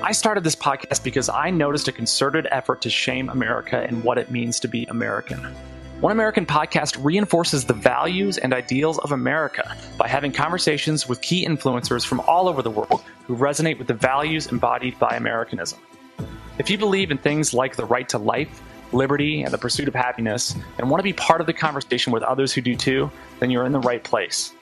I started this podcast because I noticed a concerted effort to shame America and what it means to be American. One American Podcast reinforces the values and ideals of America by having conversations with key influencers from all over the world who resonate with the values embodied by Americanism. If you believe in things like the right to life, liberty, and the pursuit of happiness, and want to be part of the conversation with others who do too, then you're in the right place.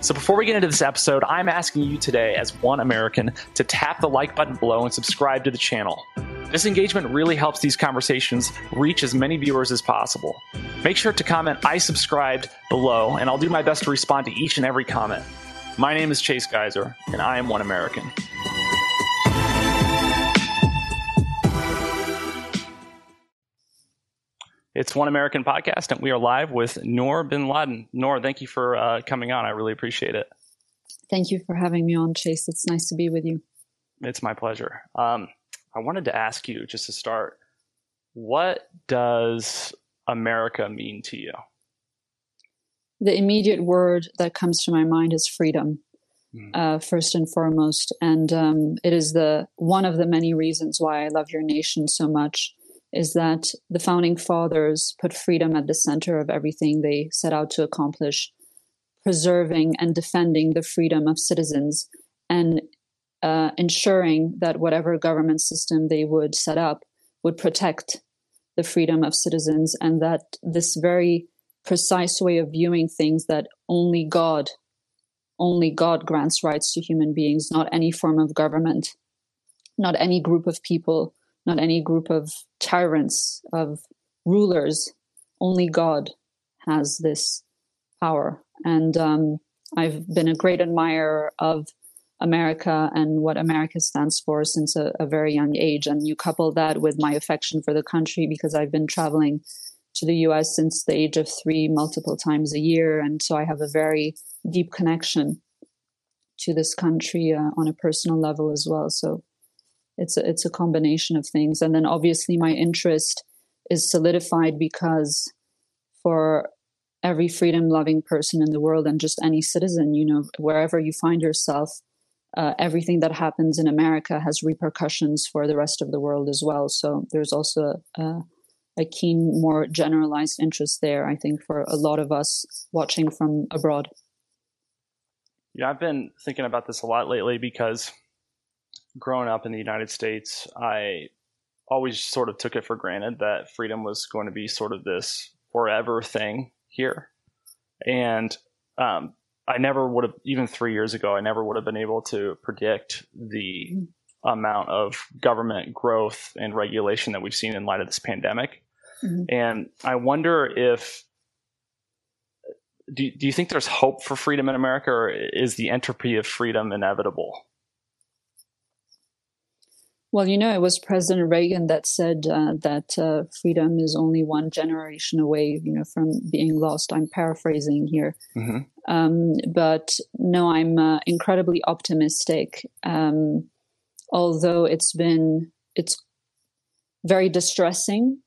So before we get into this episode, I'm asking you today as one American to tap the like button below and subscribe to the channel. This engagement really helps these conversations reach as many viewers as possible. Make sure to comment "I subscribed" below, and I'll do my best to respond to each and every comment. My name is Chase Geiser, and I am One American. It's One American Podcast, and we are live with Noor Bin Laden. Noor, thank you for coming on. I really appreciate it. Thank you for having me on, Chase. It's nice to be with you. It's my pleasure. I wanted to ask you, just to start, what does America mean to you? The immediate word that comes to my mind is freedom, first and foremost. And it is one of the many reasons why I love your nation so much, is that the founding fathers put freedom at the center of everything they set out to accomplish, preserving and defending the freedom of citizens and ensuring that whatever government system they would set up would protect the freedom of citizens, and that this very precise way of viewing things, that only God grants rights to human beings, not any form of government, not any group of people, not any group of tyrants, of rulers. Only God has this power. And I've been a great admirer of America and what America stands for since a very young age. And you couple that with my affection for the country, because I've been traveling to the US since the age of 3 multiple times a year. And so I have a very deep connection to this country on a personal level as well. So it's a combination of things. And then obviously my interest is solidified because for every freedom-loving person in the world, and just any citizen, you know, wherever you find yourself, everything that happens in America has repercussions for the rest of the world as well. So there's also a keen, more generalized interest there, I think, for a lot of us watching from abroad. Yeah, I've been thinking about this a lot lately, because growing up in the United States, I always sort of took it for granted that freedom was going to be sort of this forever thing here. And I never would have, even 3 years ago, I never would have been able to predict the amount of government growth and regulation that we've seen in light of this pandemic. Mm-hmm. And I wonder if, do you think there's hope for freedom in America, or is the entropy of freedom inevitable? Well, you know, it was President Reagan that said that freedom is only one generation away, you know, from being lost. I'm paraphrasing here. Mm-hmm. But no, I'm incredibly optimistic, although it's very distressing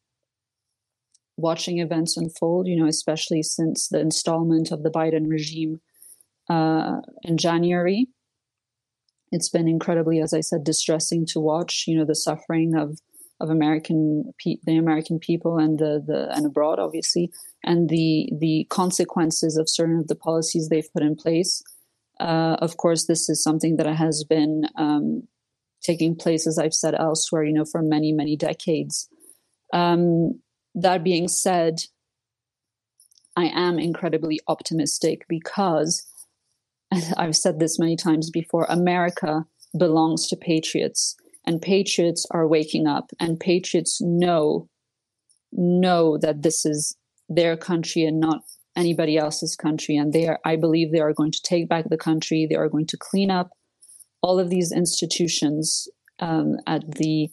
watching events unfold, you know, especially since the installment of the Biden regime in January. It's been incredibly, as I said, distressing to watch, you know, the suffering of the American people and and abroad, obviously, and the consequences of certain of the policies they've put in place. Of course, this is something that has been taking place, as I've said elsewhere, you know, for many, many decades. That being said, I am incredibly optimistic because, I've said this many times before, America belongs to patriots, and patriots are waking up, and patriots know that this is their country and not anybody else's country. And I believe they are going to take back the country. They are going to clean up all of these institutions at the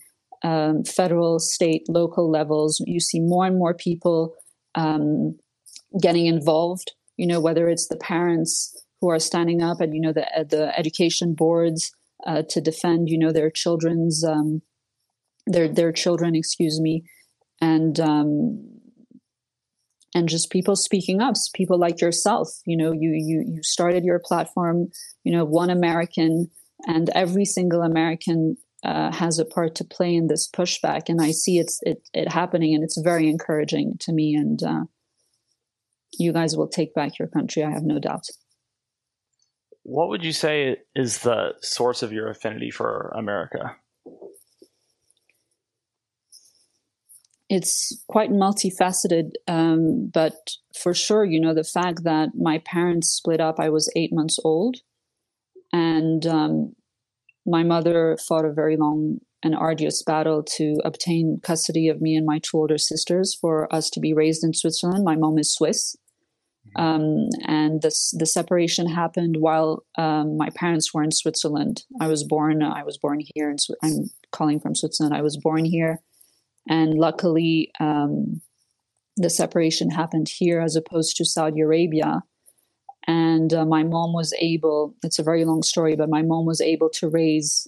federal, state, local levels. You see more and more people getting involved, you know, whether it's the parents who are standing up at, you know, the education boards to defend, you know, their children, and and just people speaking up, people like yourself. You know, you started your platform, you know, One American, and every single American has a part to play in this pushback. And I see it happening, and it's very encouraging to me. And you guys will take back your country, I have no doubt. What would you say is the source of your affinity for America? It's quite multifaceted, but for sure, you know, the fact that my parents split up, I was 8 months old, and my mother fought a very long and arduous battle to obtain custody of me and my two older sisters for us to be raised in Switzerland. My mom is Swiss. And the separation happened while my parents were in Switzerland. I was born here, and I'm calling from Switzerland. I was born here, and luckily the separation happened here as opposed to Saudi Arabia. And my mom was able, it's a very long story, but my mom was able to raise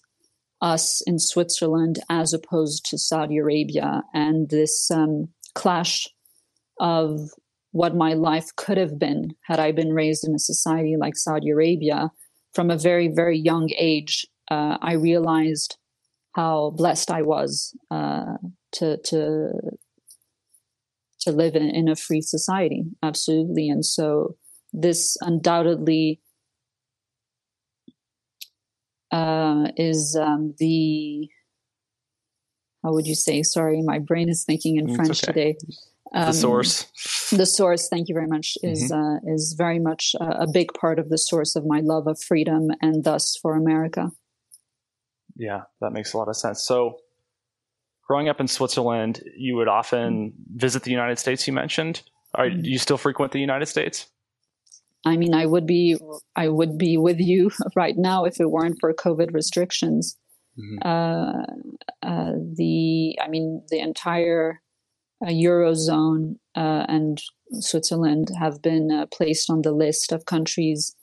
us in Switzerland as opposed to Saudi Arabia. And this clash of what my life could have been had I been raised in a society like Saudi Arabia, from a very, very young age, I realized how blessed I was to live in a free society. Absolutely. And so this undoubtedly is the, how would you say? Sorry, my brain is thinking in French today. The source, thank you very much, is very much a big part of the source of my love of freedom and thus for America. Yeah, that makes a lot of sense. So growing up in Switzerland, you would often visit the United States, you mentioned. Do you still frequent the United States? I mean, I would be with you right now if it weren't for COVID restrictions. The entire Eurozone and Switzerland have been placed on the list of countries.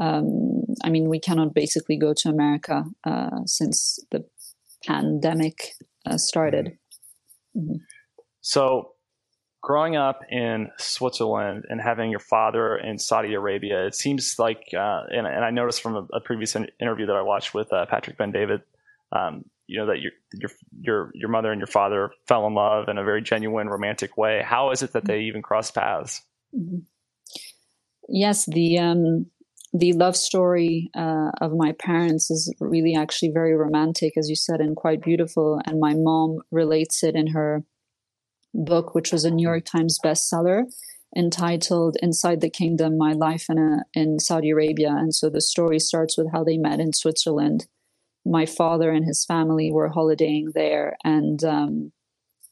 I mean, we cannot basically go to America since the pandemic started. So growing up in Switzerland and having your father in Saudi Arabia, it seems like, and I noticed from a previous interview that I watched with Patrick Ben-David, you know, that your mother and your father fell in love in a very genuine, romantic way. How is it that they even crossed paths? Yes, the love story of my parents is really actually very romantic, as you said, and quite beautiful. And my mom relates it in her book, which was a New York Times bestseller, entitled "Inside the Kingdom: My Life in Saudi Arabia." And so the story starts with how they met in Switzerland. My father and his family were holidaying there, and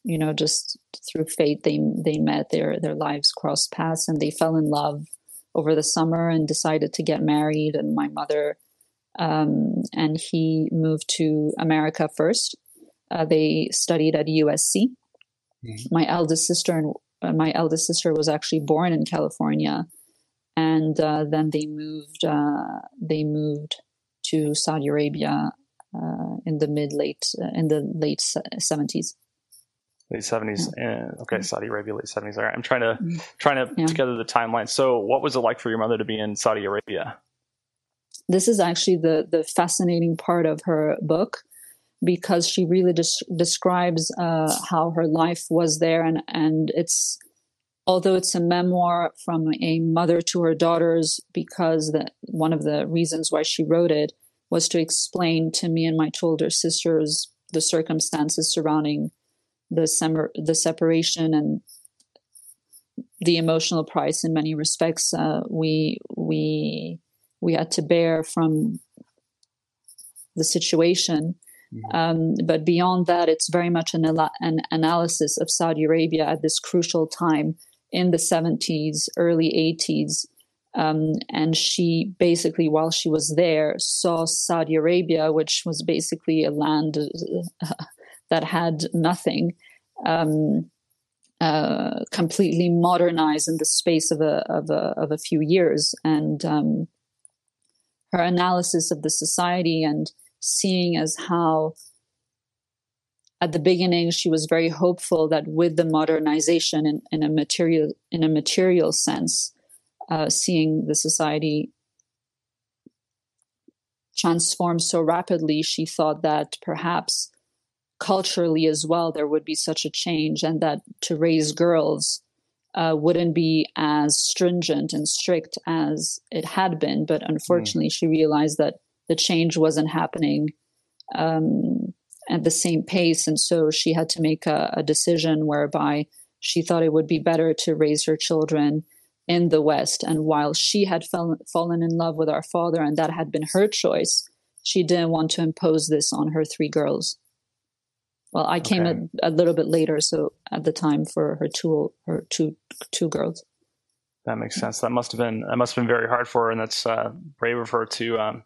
you know, just through fate, they met. Their lives crossed paths, and they fell in love over the summer and decided to get married. And my mother and he moved to America first. They studied at USC. My eldest sister was actually born in California, and then they moved. They moved to Saudi Arabia. In the late 70s. Late '70s. Yeah. Okay, Saudi Arabia, late '70s. All right, I'm trying to put together the timeline. So, what was it like for your mother to be in Saudi Arabia? This is actually the fascinating part of her book, because she really describes how her life was there, and it's, although it's a memoir from a mother to her daughters, because one of the reasons why she wrote it was to explain to me and my two older sisters the circumstances surrounding the separation and the emotional price in many respects we had to bear from the situation. But beyond that, it's very much an analysis of Saudi Arabia at this crucial time in the 70s, early 80s. And she basically, while she was there, saw Saudi Arabia, which was basically a land that had nothing, completely modernized in the space of a few years. And her analysis of the society and seeing as how at the beginning, she was very hopeful that with the modernization in a material sense, seeing the society transform so rapidly, she thought that perhaps culturally as well there would be such a change, and that to raise girls wouldn't be as stringent and strict as it had been. But unfortunately, she realized that the change wasn't happening at the same pace. And so she had to make a decision whereby she thought it would be better to raise her children in the West. And while she had fallen in love with our father, and that had been her choice, she didn't want to impose this on her three girls. Well, I came a little bit later, so at the time for her two girls. That makes sense. That must have been very hard for her, and that's brave of her to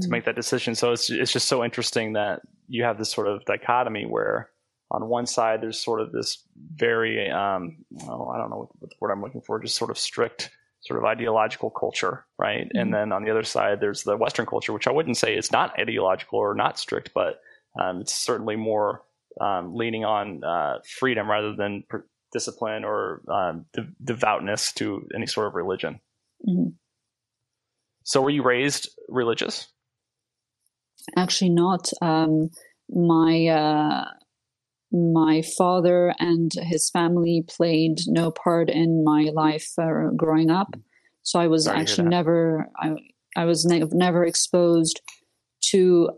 make that decision. So it's just so interesting that you have this sort of dichotomy where on one side there's sort of this very I don't know what the word I'm looking for, just sort of strict sort of ideological culture, right? Mm-hmm. And then on the other side there's the Western culture, which I wouldn't say is not ideological or not strict, but it's certainly more leaning on freedom rather than discipline or devoutness to any sort of religion. Mm-hmm. So were you raised religious? Actually not. My father and his family played no part in my life growing up. So I was never exposed to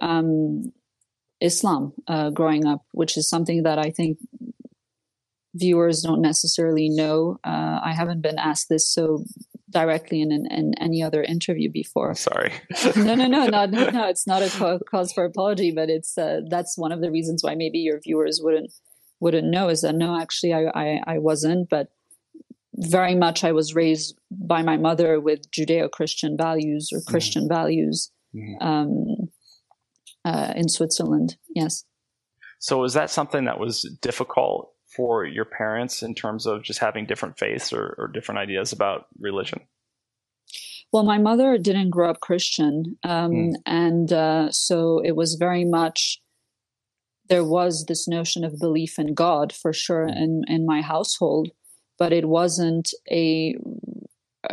Islam growing up, which is something that I think viewers don't necessarily know. I haven't been asked this so directly in any other interview before. I'm sorry. No. It's not a cause for apology, but it's that's one of the reasons why maybe your viewers wouldn't know, is that no, actually I wasn't, but very much I was raised by my mother with Judeo-Christian values or Christian values. Mm-hmm. In Switzerland, yes. So was that something that was difficult for your parents in terms of just having different faiths or different ideas about religion? Well, my mother didn't grow up Christian. So it was very much, there was this notion of belief in God for sure in my household, but it wasn't a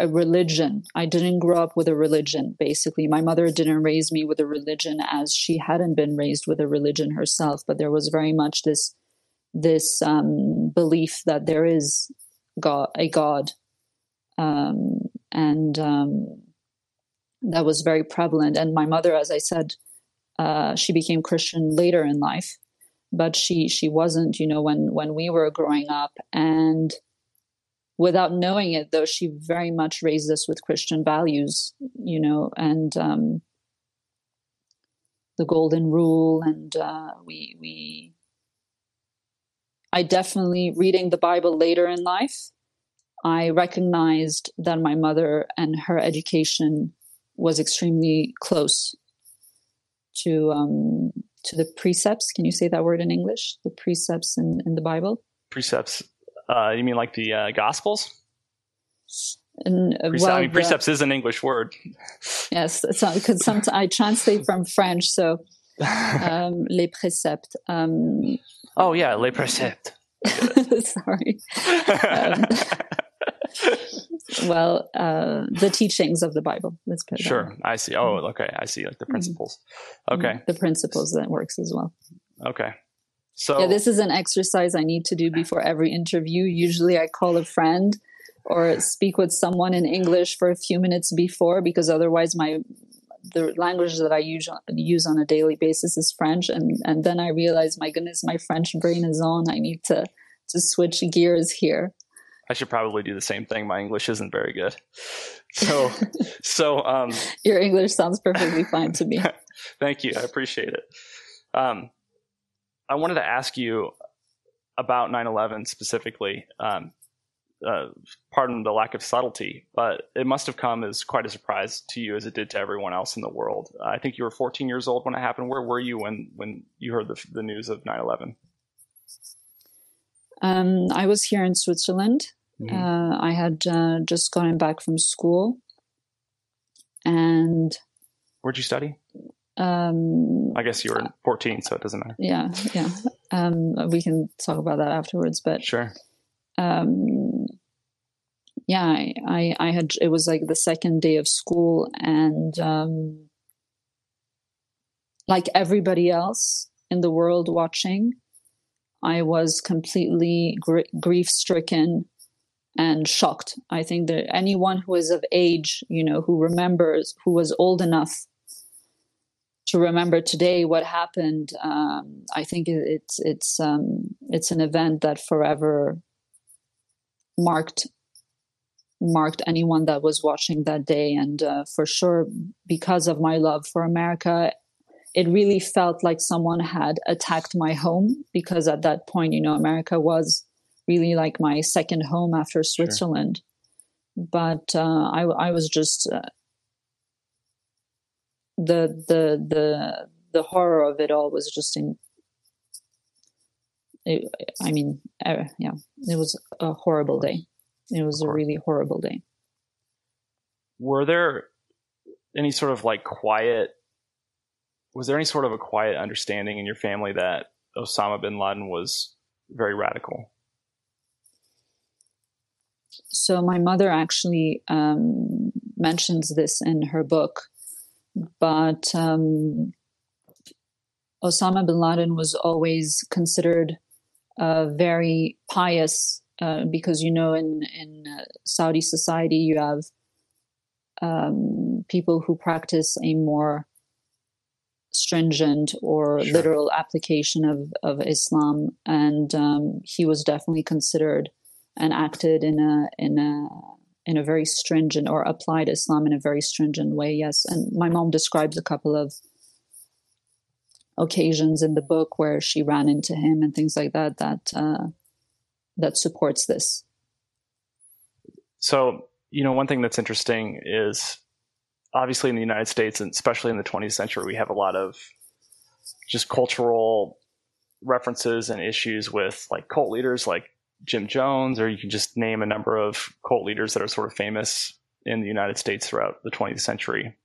religion. I didn't grow up with a religion, basically. My mother didn't raise me with a religion, as she hadn't been raised with a religion herself, but there was very much this belief that there is God, a God. That was very prevalent. And my mother, as I said, she became Christian later in life, but she wasn't, when we were growing up. And without knowing it, though, she very much raised us with Christian values, and the Golden Rule. And I definitely, reading the Bible later in life, I recognized that my mother and her education was extremely close to the precepts. Can you say that word in English? The precepts in the Bible? Precepts. You mean like the Gospels? Precepts is an English word. Yes, because sometimes I translate from French, so les préceptes. Les préceptes. Sorry. The teachings of the Bible. Let's put it that way. I see. Oh, okay. I see. Like the principles. Mm-hmm. Okay. The principles, that works as well. Okay. So, yeah, this is an exercise I need to do before every interview. Usually I call a friend or speak with someone in English for a few minutes before, because otherwise the language that I use on a daily basis is French. And then I realize, my goodness, my French brain is on. I need to switch gears here. I should probably do the same thing. My English isn't very good. So your English sounds perfectly fine to me. Thank you. I appreciate it. I wanted to ask you about 9/11 specifically. Pardon the lack of subtlety, but it must have come as quite a surprise to you as it did to everyone else in the world. I think you were 14 years old when it happened. Where were you when you heard the news of 9/11? I was here in Switzerland. Mm-hmm. I had just gotten back from school. And where'd you study? I guess you were 14, so it doesn't matter. Yeah. We can talk about that afterwards, but sure. I had, it was like the second day of school, and like everybody else in the world watching, I was completely grief-stricken and shocked. I think that anyone who is of age, who remembers, who was old enough to remember today what happened, I think it's an event that forever marked anyone that was watching that day. And for sure, because of my love for America, it really felt like someone had attacked my home, because at that point, America was really like my second home after Switzerland. Sure. But I was just the horror of it all was just it was a horrible day. It was a really horrible day. Were there any sort of a quiet understanding in your family that Osama bin Laden was very radical? So my mother actually mentions this in her book, but Osama bin Laden was always considered very pious, because, in Saudi society, you have people who practice a more stringent or sure. literal application of Islam, and he was definitely considered and acted in a very stringent, or applied Islam in a very stringent way. Yes, and my mom describes a couple of occasions in the book where she ran into him and things like that that supports this. So one thing that's interesting is, obviously, in the United States, and especially in the 20th century, we have a lot of just cultural references and issues with cult leaders like Jim Jones, or you can just name a number of cult leaders that are sort of famous in the United States throughout the 20th century.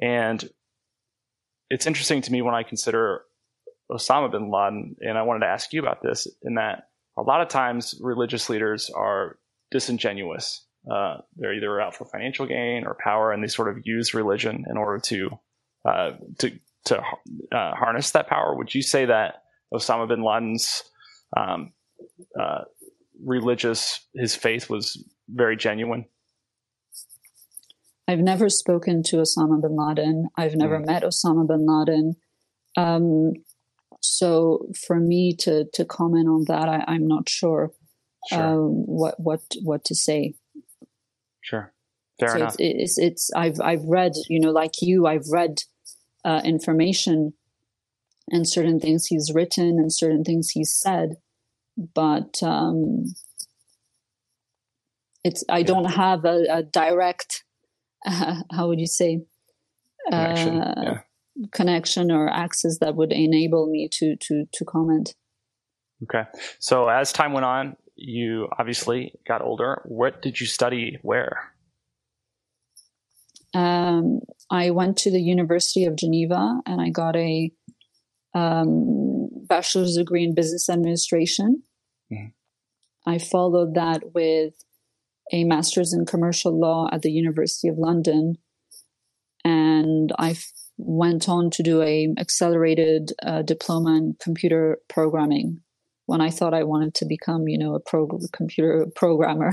And it's interesting to me when I consider Osama bin Laden, and I wanted to ask you about this, in that a lot of times religious leaders are disingenuous. They're either out for financial gain or power, and they sort of use religion in order to harness that power. Would you say that Osama bin Laden's his faith was very genuine? I've never spoken to Osama bin Laden. I've never met Osama bin Laden. So for me to comment on that, I'm not sure. What to say. Sure. Fair enough. I've read, like you, I've read information and certain things he's written and certain things he's said, but don't have a direct, how would you say, connection or access that would enable me to comment. Okay. So as time went on, you obviously got older. What did you study? Where? I went to the University of Geneva, and I got a bachelor's degree in business administration. Mm-hmm. I followed that with a master's in commercial law at the University of London. And I went on to do an accelerated diploma in computer programming, when I thought I wanted to become, a computer programmer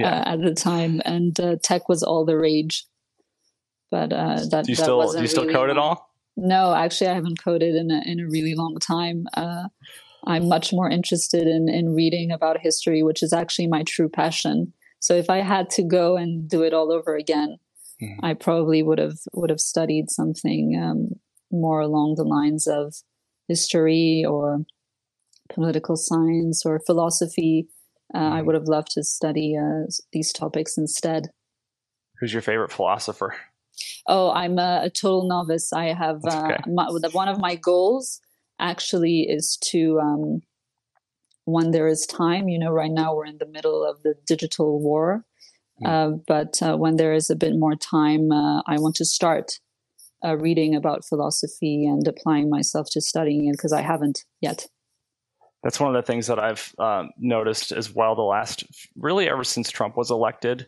at the time. And tech was all the rage. But do you still code at all? No, actually, I haven't coded in a really long time. I'm much more interested in reading about history, which is actually my true passion. So if I had to go and do it all over again, mm-hmm. I probably would have studied something more along the lines of history or political science or philosophy. I would have loved to study these topics instead. Who's your favorite philosopher? Oh, I'm a total novice. I have one of my goals actually is to, when there is time, right now we're in the middle of the digital war, but when there is a bit more time, I want to start reading about philosophy and applying myself to studying it, because I haven't yet. That's one of the things that I've noticed as well the last, really ever since Trump was elected,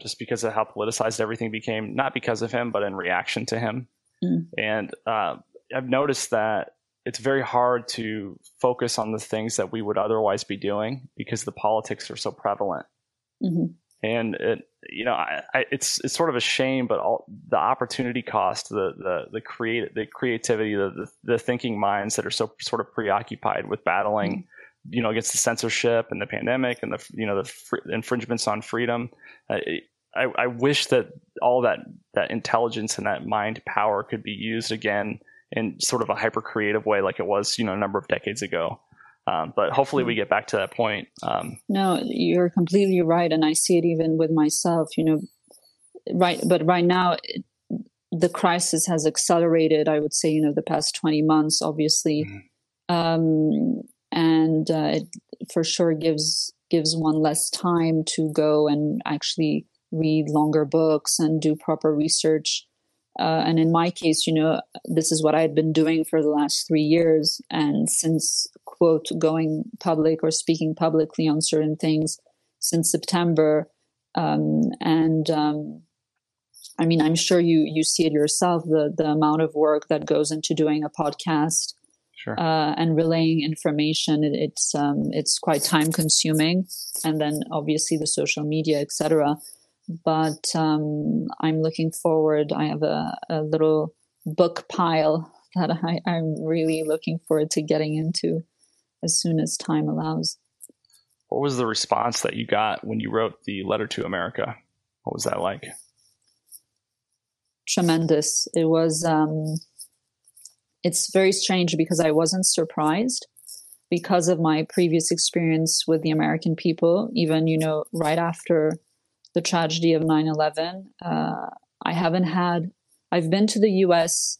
just because of how politicized everything became, not because of him, but in reaction to him. Mm. And I've noticed that it's very hard to focus on the things that we would otherwise be doing because the politics are so prevalent. Mm-hmm. And it, you know, it's sort of a shame, but all the opportunity cost, the creativity, the thinking minds that are so sort of preoccupied with battling, mm-hmm. you know, against the censorship and the pandemic and the, you know, the infringements on freedom. I wish that all that intelligence and that mind power could be used again in sort of a hyper creative way, like it was, you know, a number of decades ago. But hopefully we get back to that point. No, you're completely right. And I see it even with myself, you know, right. But right now, the crisis has accelerated, I would say, you know, the past 20 months, obviously. Mm-hmm. It for sure gives one less time to go and actually read longer books and do proper research. And in my case, you know, this is what I had been doing for the last 3 years. And since, quote, going public or speaking publicly on certain things since September. I mean, I'm sure you see it yourself, the amount of work that goes into doing a podcast. Sure. And relaying information. It's quite time consuming. And then obviously the social media, etc. But I'm looking forward. I have a little book pile that I'm really looking forward to getting into as soon as time allows. What was the response that you got when you wrote the letter to America? What was that like? Tremendous. It was, it's very strange because I wasn't surprised because of my previous experience with the American people, even, you know, right after the tragedy of 9/11. I've been to the US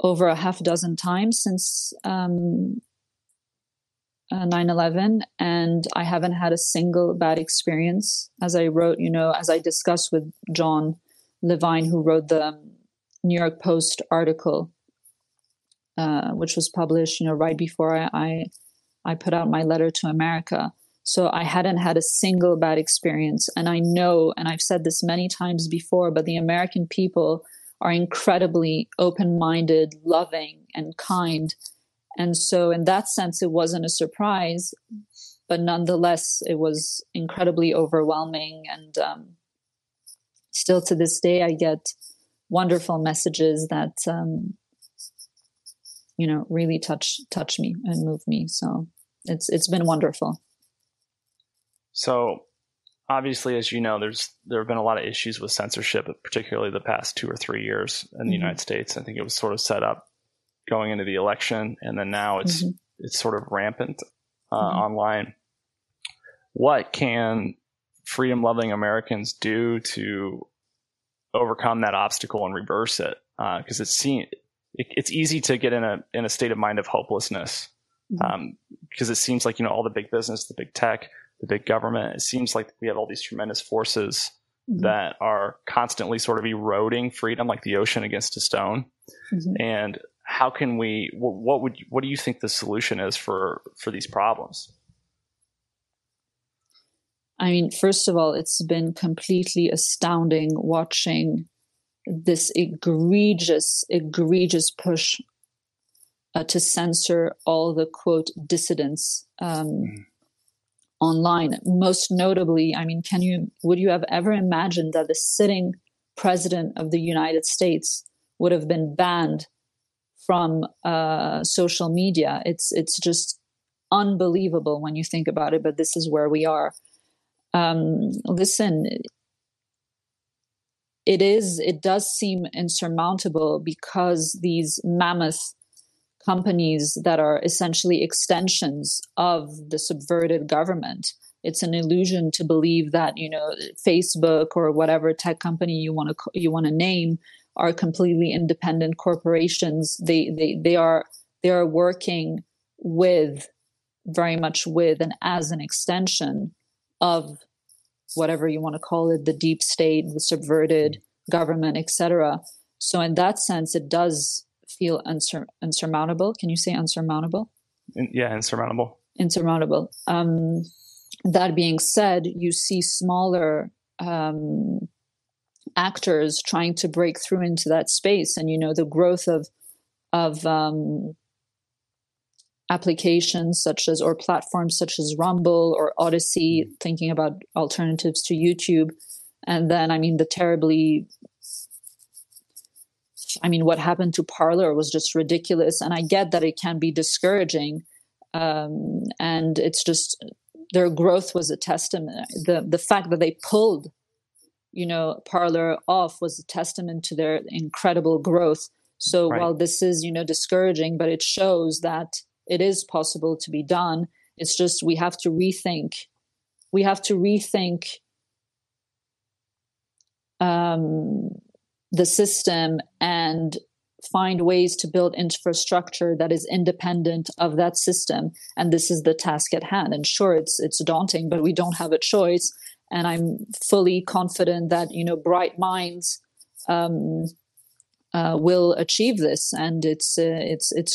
over a half dozen times since 9/11, and I haven't had a single bad experience. As I wrote, you know, as I discussed with John Levine, who wrote the New York Post article, which was published, you know, right before I put out my letter to America. So I hadn't had a single bad experience. And I know, and I've said this many times before, but the American people are incredibly open-minded, loving, and kind. And so in that sense, it wasn't a surprise, but nonetheless, it was incredibly overwhelming. And still to this day, I get wonderful messages that, you know, really touch me and move me. So it's been wonderful. So obviously, as you know, there have been a lot of issues with censorship, particularly the past 2 or 3 years in the mm-hmm. United States. I think it was sort of set up going into the election, and then now it's mm-hmm. it's sort of rampant mm-hmm. online. What can freedom-loving Americans do to overcome that obstacle and reverse it? Because it's easy to get in a state of mind of hopelessness, because it seems like, you know, all the big business, the big tech, the big government, it seems like we have all these tremendous forces mm-hmm. that are constantly sort of eroding freedom like the ocean against a stone. Mm-hmm. And how can we, what do you think the solution is for these problems? I mean, first of all, it's been completely astounding watching this egregious push to censor all the, quote, dissidents, mm-hmm. online. Most notably, I mean, would you have ever imagined that the sitting president of the United States would have been banned from social media? It's just unbelievable when you think about it, but this is where we are. Listen, it does seem insurmountable because these mammoth companies that are essentially extensions of the subverted government. It's an illusion to believe that, you know, Facebook or whatever tech company you want to name are completely independent corporations. They are working very much with and as an extension of whatever you want to call it, the deep state, the subverted government, etc. So in that sense, it does feel unsurmountable. Can you say unsurmountable? Yeah, insurmountable. Insurmountable. That being said, you see smaller actors trying to break through into that space, and you know the growth of applications such as, or platforms such as Rumble or Odyssey, thinking about alternatives to YouTube, and then what happened to Parler was just ridiculous. And I get that it can be discouraging, and it's just their growth was a testament. The fact that they pulled, Parler off was a testament to their incredible growth. So While this is, discouraging, but it shows that it is possible to be done. It's just we have to rethink. We have to rethink the system and find ways to build infrastructure that is independent of that system. And this is the task at hand. And sure, it's daunting, but we don't have a choice. And I'm fully confident that, bright minds will achieve this. And it's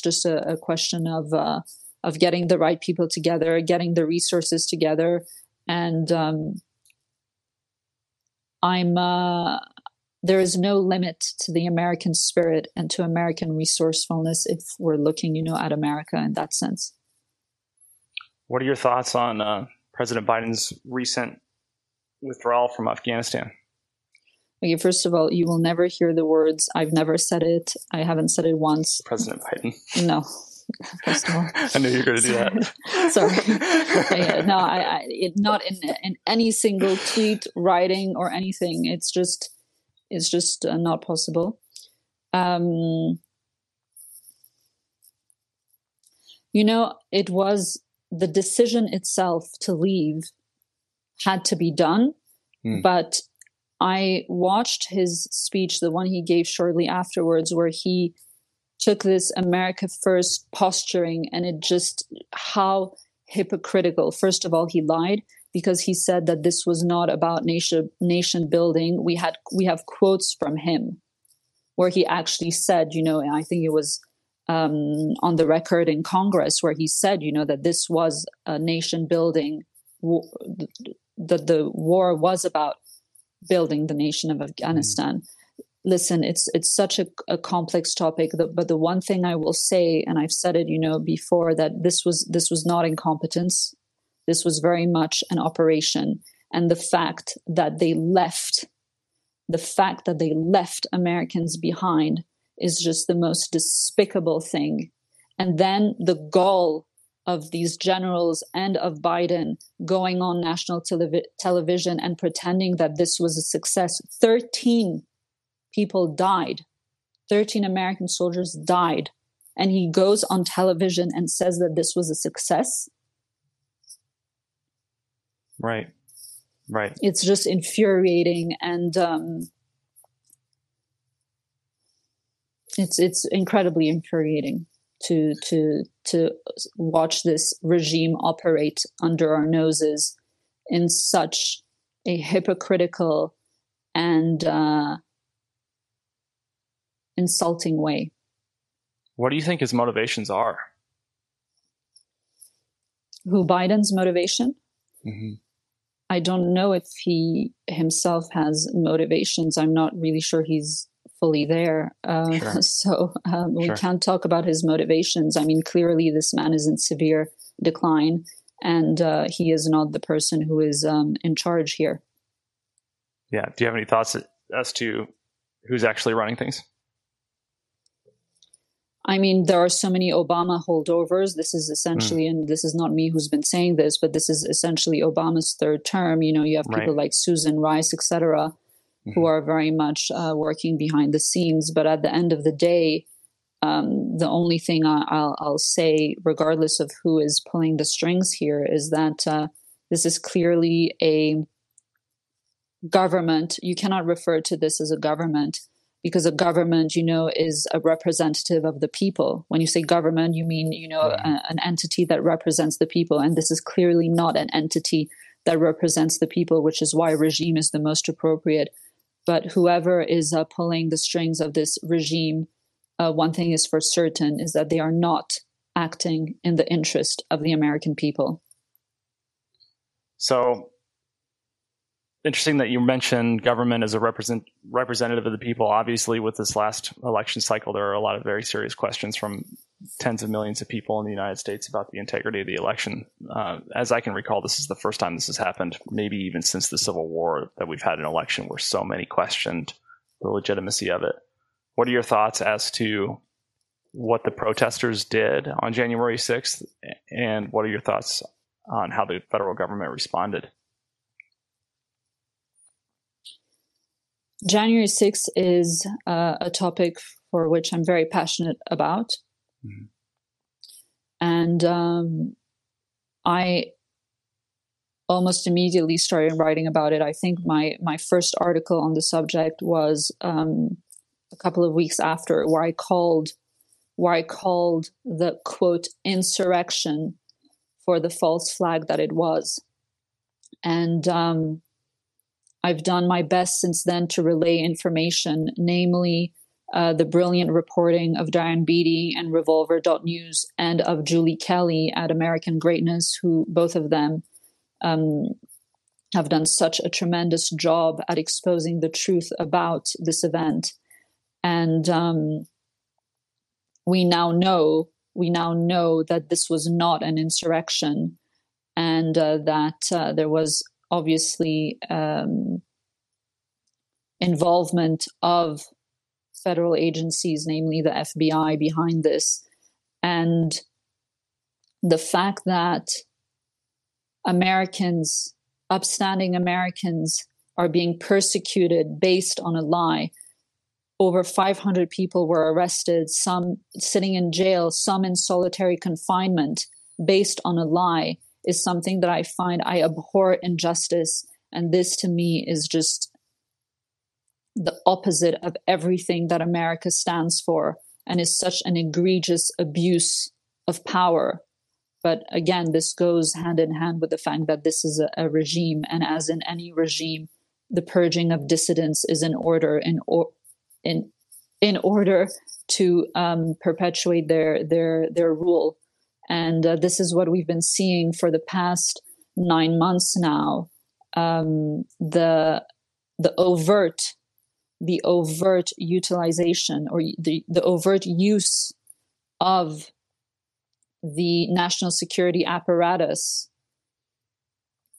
just a question of getting the right people together, getting the resources together. And there is no limit to the American spirit and to American resourcefulness if we're looking, at America in that sense. What are your thoughts on President Biden's recent withdrawal from Afghanistan? Okay, first of all, you will never hear the words, I've never said it, I haven't said it once. President Biden. No. First of all. I knew you were going to do that. Sorry. No, I not in any single tweet, writing, or anything. It's just not possible. It was the decision itself to leave had to be done. But I watched his speech, the one he gave shortly afterwards, where he took this America First posturing, and it just, how hypocritical. First of all, he lied, because he said that this was not about nation building. We have quotes from him where he actually said, I think it was on the record in Congress, where he said, that this was a nation building, that the war was about building the nation of Afghanistan. Listen, it's such a complex topic, but the one thing I will say, and I've said it, before, that this was not incompetence. This was very much an operation. And the fact that they left Americans behind is just the most despicable thing. And then the gall of these generals and of Biden going on national television and pretending that this was a success. 13 people died. 13 American soldiers died. And he goes on television and says that this was a success. Right. It's just infuriating, and it's incredibly infuriating to watch this regime operate under our noses in such a hypocritical and insulting way. What do you think his motivations are? Who, Biden's motivation? Mm-hmm. I don't know if he himself has motivations. I'm not really sure he's fully there. We can't talk about his motivations. Clearly this man is in severe decline, and he is not the person who is in charge here. Yeah. Do you have any thoughts as to who's actually running things? There are so many Obama holdovers. This is essentially, and this is not me who's been saying this, but this is essentially Obama's third term. You have people like Susan Rice, et cetera, who are very much working behind the scenes. But at the end of the day, the only thing I'll say, regardless of who is pulling the strings here, is that this is clearly a government. You cannot refer to this as a government, because a government, is a representative of the people. When you say government, you mean, an entity that represents the people. And this is clearly not an entity that represents the people, which is why regime is the most appropriate But whoever is pulling the strings of this regime, one thing is for certain, is that they are not acting in the interest of the American people. So interesting that you mentioned government as a representative of the people. Obviously, with this last election cycle, there are a lot of very serious questions from tens of millions of people in the United States about the integrity of the election. As I can recall, this is the first time this has happened, maybe even since the Civil War, that we've had an election where so many questioned the legitimacy of it. What are your thoughts as to what the protesters did on January 6th, and what are your thoughts on how the federal government responded? January 6th is a topic for which I'm very passionate about. Mm-hmm. And I almost immediately started writing about it. I think my first article on the subject was a couple of weeks after, where I called the, quote, insurrection for the false flag that it was. And I've done my best since then to relay information, namely the brilliant reporting of Darren Beattie and Revolver.News and of Julie Kelly at American Greatness, who both of them have done such a tremendous job at exposing the truth about this event. And we now know that this was not an insurrection, and that there was obviously involvement of federal agencies, namely the FBI, behind this. And the fact that Americans, upstanding Americans, are being persecuted based on a lie. Over 500 people were arrested, some sitting in jail, some in solitary confinement, based on a lie, is something that I find, I abhor injustice. And this to me is just the opposite of everything that America stands for, and is such an egregious abuse of power. But again, this goes hand in hand with the fact that this is a regime. And as in any regime, the purging of dissidents is in order, in order to perpetuate their rule. And this is what we've been seeing for the past 9 months now. The overt utilization, or the overt use of the national security apparatus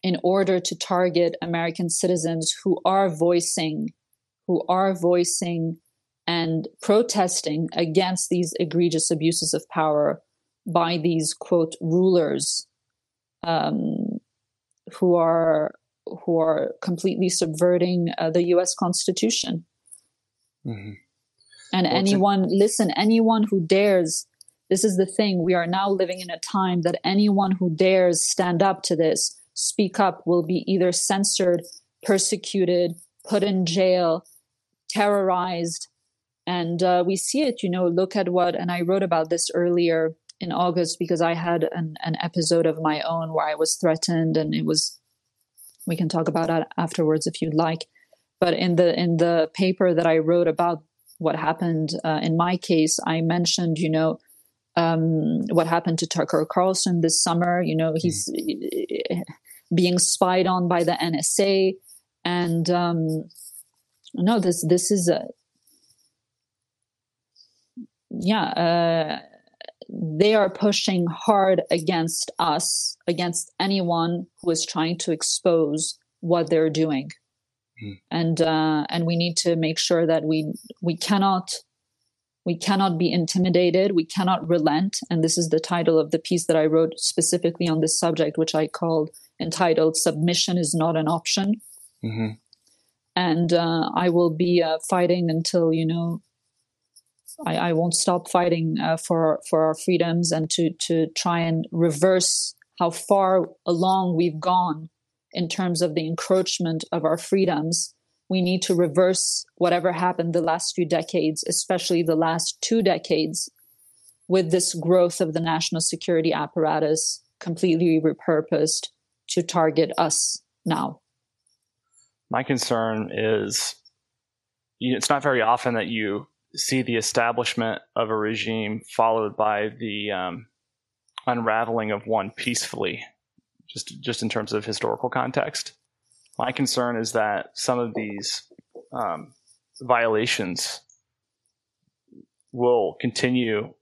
in order to target American citizens who are voicing and protesting against these egregious abuses of power by these, quote, rulers who are completely subverting the U.S. Constitution. Mm-hmm. And anyone who dares, this is the thing, we are now living in a time that anyone who dares stand up to this, speak up, will be either censored, persecuted, put in jail, terrorized. And we see it, look at what, and I wrote about this earlier in August, because I had an episode of my own where I was threatened, and it was, we can talk about that afterwards if you'd like. But in the paper that I wrote about what happened in my case, I mentioned, what happened to Tucker Carlson this summer. He's being spied on by the NSA. And no, this is a, they are pushing hard against us, against anyone who is trying to expose what they're doing. Mm. And we need to make sure that we cannot be intimidated. We cannot relent. And this is the title of the piece that I wrote specifically on this subject, which I entitled "Submission is Not an Option." Mm-hmm. And I will be fighting until, I won't stop fighting for our freedoms, and to try and reverse how far along we've gone in terms of the encroachment of our freedoms. We need to reverse whatever happened the last few decades, especially the last 2 decades, with this growth of the national security apparatus completely repurposed to target us now. My concern is it's not very often that you see the establishment of a regime followed by the unraveling of one peacefully, just in terms of historical context. My concern is that some of these violations will continue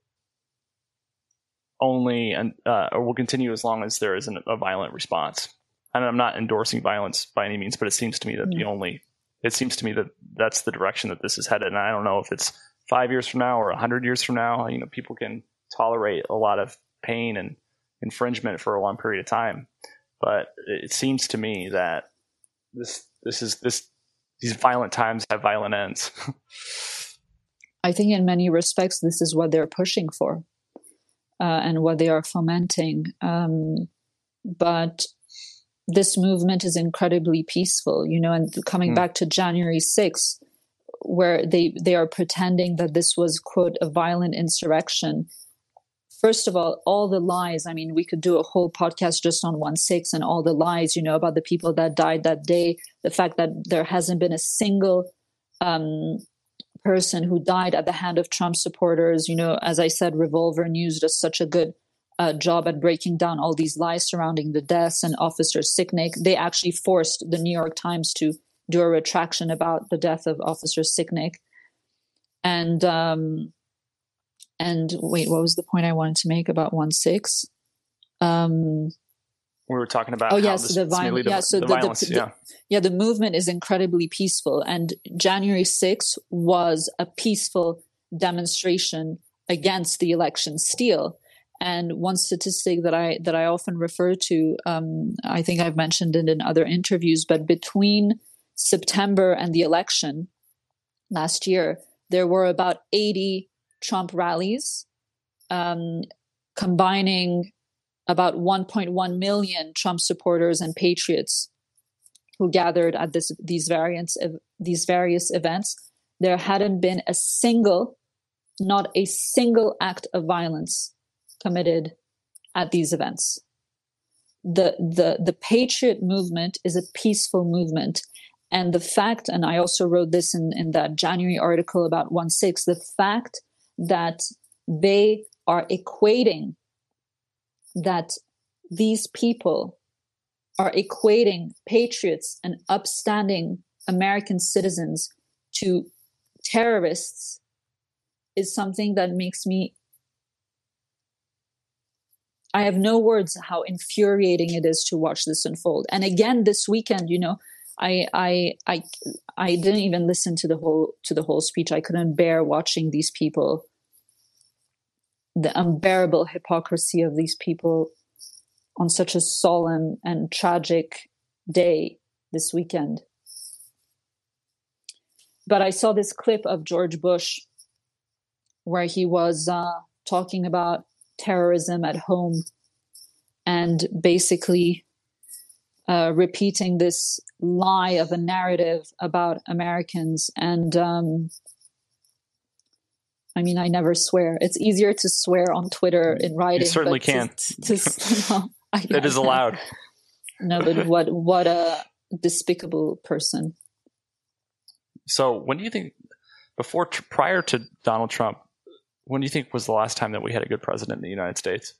only or will continue as long as there isn't a violent response. And I'm not endorsing violence by any means, but it seems to me that it seems to me that that's the direction that this is headed. And I don't know if it's 5 years from now or 100 years from now. You know, people can tolerate a lot of pain and infringement for a long period of time, but it seems to me that these violent times have violent ends. I think in many respects, this is what they're pushing for and what they are fomenting. But this movement is incredibly peaceful, you know, and coming back to January 6th, where they are pretending that this was, quote, a violent insurrection. First of all the lies, I mean, we could do a whole podcast just on 1/6 and all the lies, you know, about the people that died that day, the fact that there hasn't been a single person who died at the hand of Trump supporters. You know, as I said, Revolver.News does such a good job at breaking down all these lies surrounding the deaths and Officer Sicknick. They actually forced the New York Times to do a retraction about the death of Officer Sicknick. And wait, what was the point I wanted to make about 1/6? We were talking about violence. The movement is incredibly peaceful, and January 6th was a peaceful demonstration against the election steal. And one statistic that I often refer to, I think I've mentioned it in other interviews, but between September and the election last year, there were about 80 Trump rallies, combining about 1.1 million Trump supporters and patriots who gathered at these various events. There hadn't been not a single act of violence committed at these events. The patriot movement is a peaceful movement. And the fact, and I also wrote this in that January article about 1/6, the fact that they are equating that these people are equating patriots and upstanding American citizens to terrorists is something that makes me, I have no words how infuriating it is to watch this unfold. And again, this weekend, you know, I didn't even listen to the whole speech. I couldn't bear watching these people, the unbearable hypocrisy of these people on such a solemn and tragic day this weekend. But I saw this clip of George Bush where he was talking about terrorism at home and basically repeating this lie of a narrative about Americans. And I mean, I never swear. It's easier to swear on Twitter in writing. You certainly can. It is allowed. No, but what a despicable person. So when do you think, prior to Donald Trump, when do you think was the last time that we had a good president in the United States?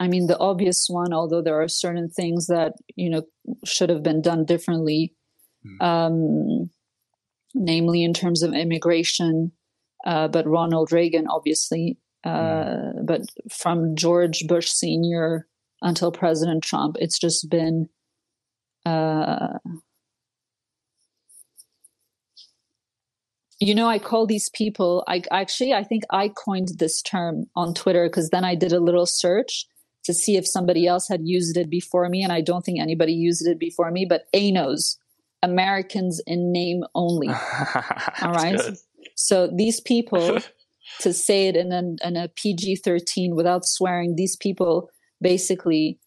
I mean, the obvious one, although there are certain things that, you know, should have been done differently, namely in terms of immigration, but Ronald Reagan, obviously. But from George Bush Sr. until President Trump, it's just been you know, I call these people, I think I coined this term on Twitter because then I did a little search to see if somebody else had used it before me, and I don't think anybody used it before me, but ANOs, Americans in name only. All right? Good. So these people, to say it in a PG-13 without swearing, these people basically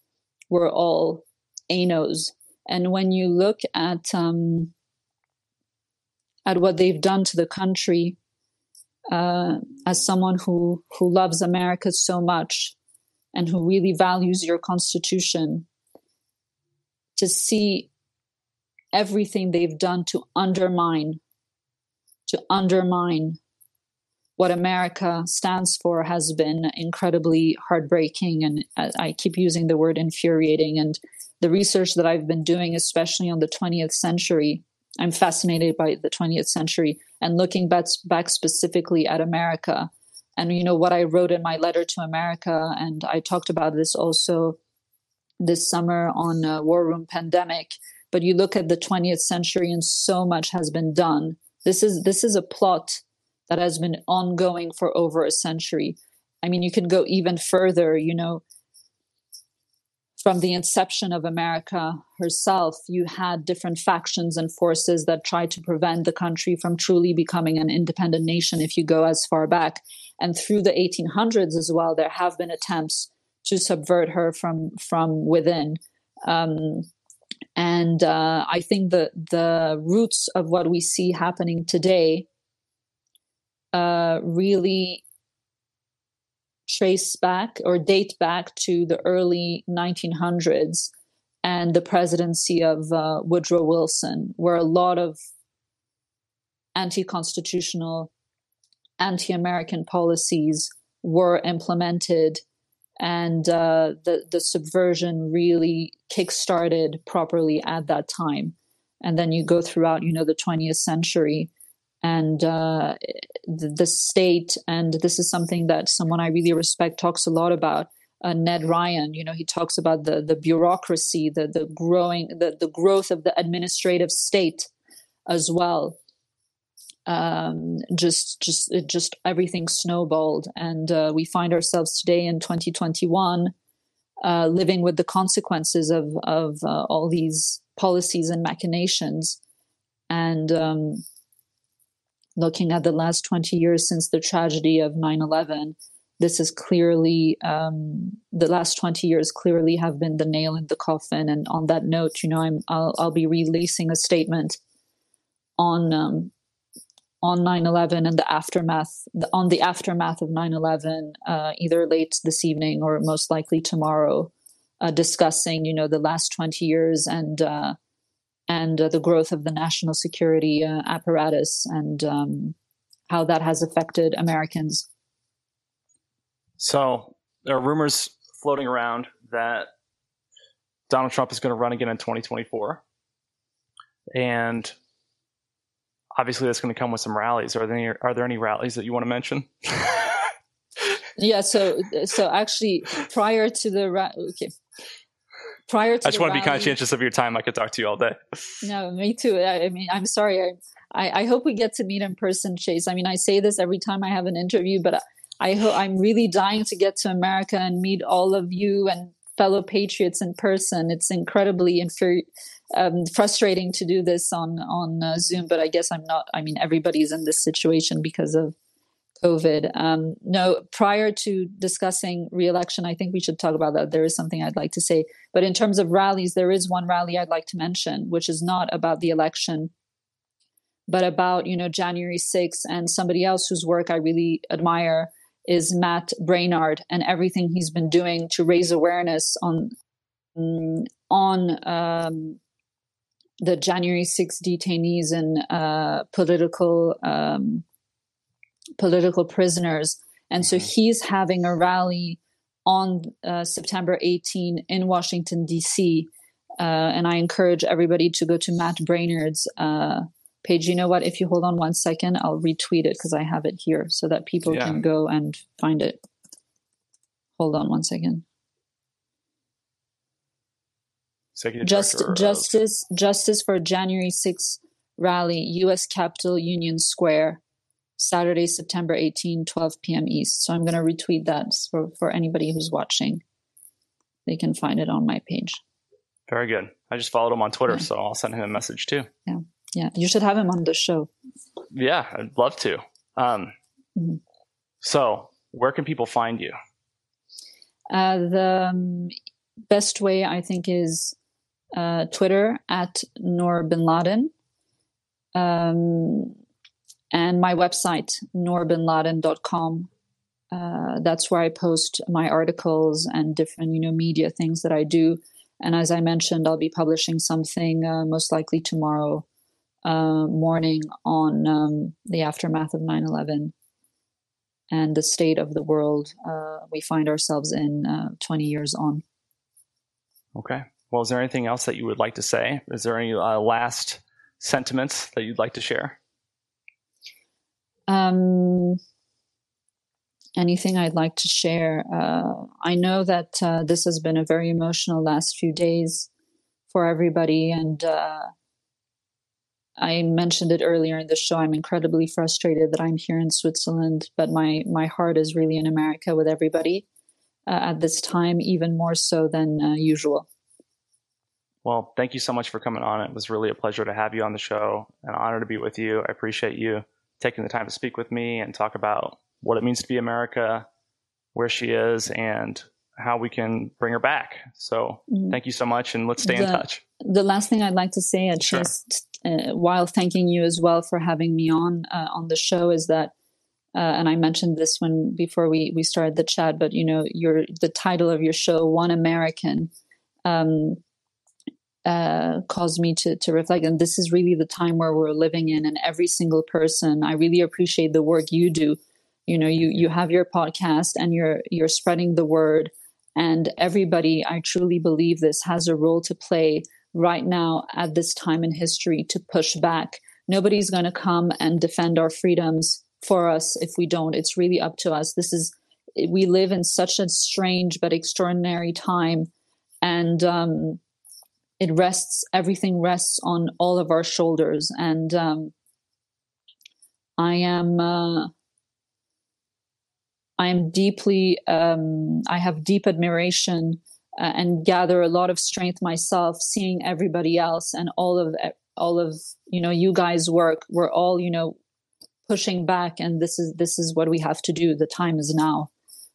were all ANOs. And when you look at what they've done to the country, as someone who loves America so much, and who really values your Constitution, to see everything they've done to undermine what America stands for has been incredibly heartbreaking. And I keep using the word infuriating. And the research that I've been doing, especially on the 20th century, I'm fascinated by the 20th century and looking back specifically at America. And, you know, what I wrote in my letter to America, and I talked about this also this summer on War Room Pandemic, but you look at the 20th century and so much has been done. This is a plot that has been ongoing for over a century. I mean, you can go even further, you know, from the inception of America herself, you had different factions and forces that tried to prevent the country from truly becoming an independent nation if you go as far back. And through the 1800s as well, there have been attempts to subvert her from within. I think the roots of what we see happening today really trace back or date back to the early 1900s and the presidency of Woodrow Wilson, where a lot of anti-constitutional, anti-American policies were implemented, and the subversion really kick-started properly at that time. And then you go throughout, you know, the 20th century, and the state, and this is something that someone I really respect talks a lot about, Ned Ryan. You know, he talks about the bureaucracy, the growth of the administrative state as well. Just everything snowballed, and we find ourselves today in 2021 living with the consequences of all these policies and machinations. And looking at the last 20 years since the tragedy of 9/11, this is clearly, the last 20 years clearly have been the nail in the coffin. And on that note, you know, I'll be releasing a statement on 9/11 and the aftermath of 9/11, either late this evening or most likely tomorrow, discussing, you know, the last 20 years and the growth of the national security apparatus and how that has affected Americans. So there are rumors floating around that Donald Trump is going to run again in 2024. And obviously that's going to come with some rallies. Are there any rallies that you want to mention? Yeah. So actually prior to the okay. Prior to I just want to be conscientious of your time. I could talk to you all day. No, me too. I mean, I'm sorry. I hope we get to meet in person, Chase. I mean, I say this every time I have an interview, but I'm really dying to get to America and meet all of you and fellow patriots in person. It's incredibly frustrating to do this on Zoom, but I guess I'm not. I mean, everybody's in this situation because of COVID. No, prior to discussing re-election, I think we should talk about that. There is something I'd like to say. But in terms of rallies, there is one rally I'd like to mention, which is not about the election, but about, you know, January 6th. And somebody else whose work I really admire is Matt Brainard and everything he's been doing to raise awareness on the January 6th detainees and political prisoners. And so he's having a rally on September 18 in Washington, D.C. And I encourage everybody to go to Matt Brainard's page. You know what? If you hold on one second, I'll retweet it because I have it here so that people can go and find it. Hold on one second. Justice for January 6th rally, U.S. Capitol, Union Square. Saturday, September 18, 12 p.m. East. So I'm going to retweet that for anybody who's watching. They can find it on my page. Very good. I just followed him on Twitter, so I'll send him a message too. Yeah. Yeah. You should have him on the show. Yeah, I'd love to. So where can people find you? The best way, I think, is Twitter at Noor Bin Laden. And my website, noorbinladen.com. That's where I post my articles and different, media things that I do. And as I mentioned, I'll be publishing something most likely tomorrow morning on the aftermath of 9/11 and the state of the world we find ourselves in 20 years on. Okay. Well, is there anything else that you would like to say? Is there any last sentiments that you'd like to share? Anything I'd like to share. I know that this has been a very emotional last few days for everybody. And I mentioned it earlier in the show. I'm incredibly frustrated that I'm here in Switzerland, but my heart is really in America with everybody at this time, even more so than usual. Well, thank you so much for coming on. It was really a pleasure to have you on the show. An honor to be with you. I appreciate you taking the time to speak with me and talk about what it means to be America, where she is, and how we can bring her back. So thank you so much, and let's stay in touch. The last thing I'd like to say, just while thanking you as well for having me on the show, is that, and I mentioned this when before we started the chat, but the title of your show, One American, caused me to reflect. And this is really the time where we're living in, and every single person, I really appreciate the work you do. You have your podcast and you're spreading the word, and everybody, I truly believe this, has a role to play right now at this time in history to push back. Nobody's going to come and defend our freedoms for us if we don't. It's really up to us. We live in such a strange but extraordinary time, and everything rests on all of our shoulders. And I have deep admiration and gather a lot of strength myself, seeing everybody else and all of you guys' work. We're all, pushing back, and this is what we have to do. The time is now.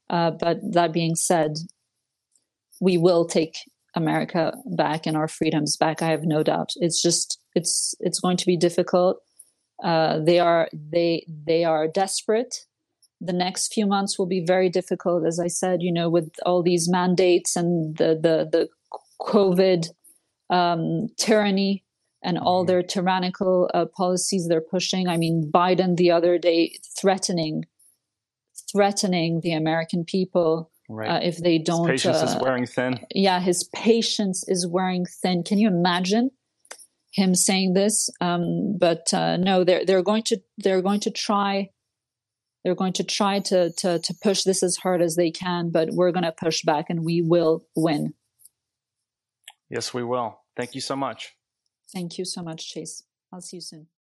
But that being said, we will take America back and our freedoms back. I have no doubt. It's just, it's going to be difficult. They are desperate. The next few months will be very difficult, as I said, with all these mandates and the COVID tyranny and all their tyrannical policies they're pushing. I mean, Biden the other day threatening the American people, right, if they don't. His patience is wearing thin. Yeah, his patience is wearing thin. Can you imagine him saying this? But no, they're going to try. They're going to try to push this as hard as they can, but we're going to push back, and we will win. Yes, we will. Thank you so much. Thank you so much, Chase. I'll see you soon.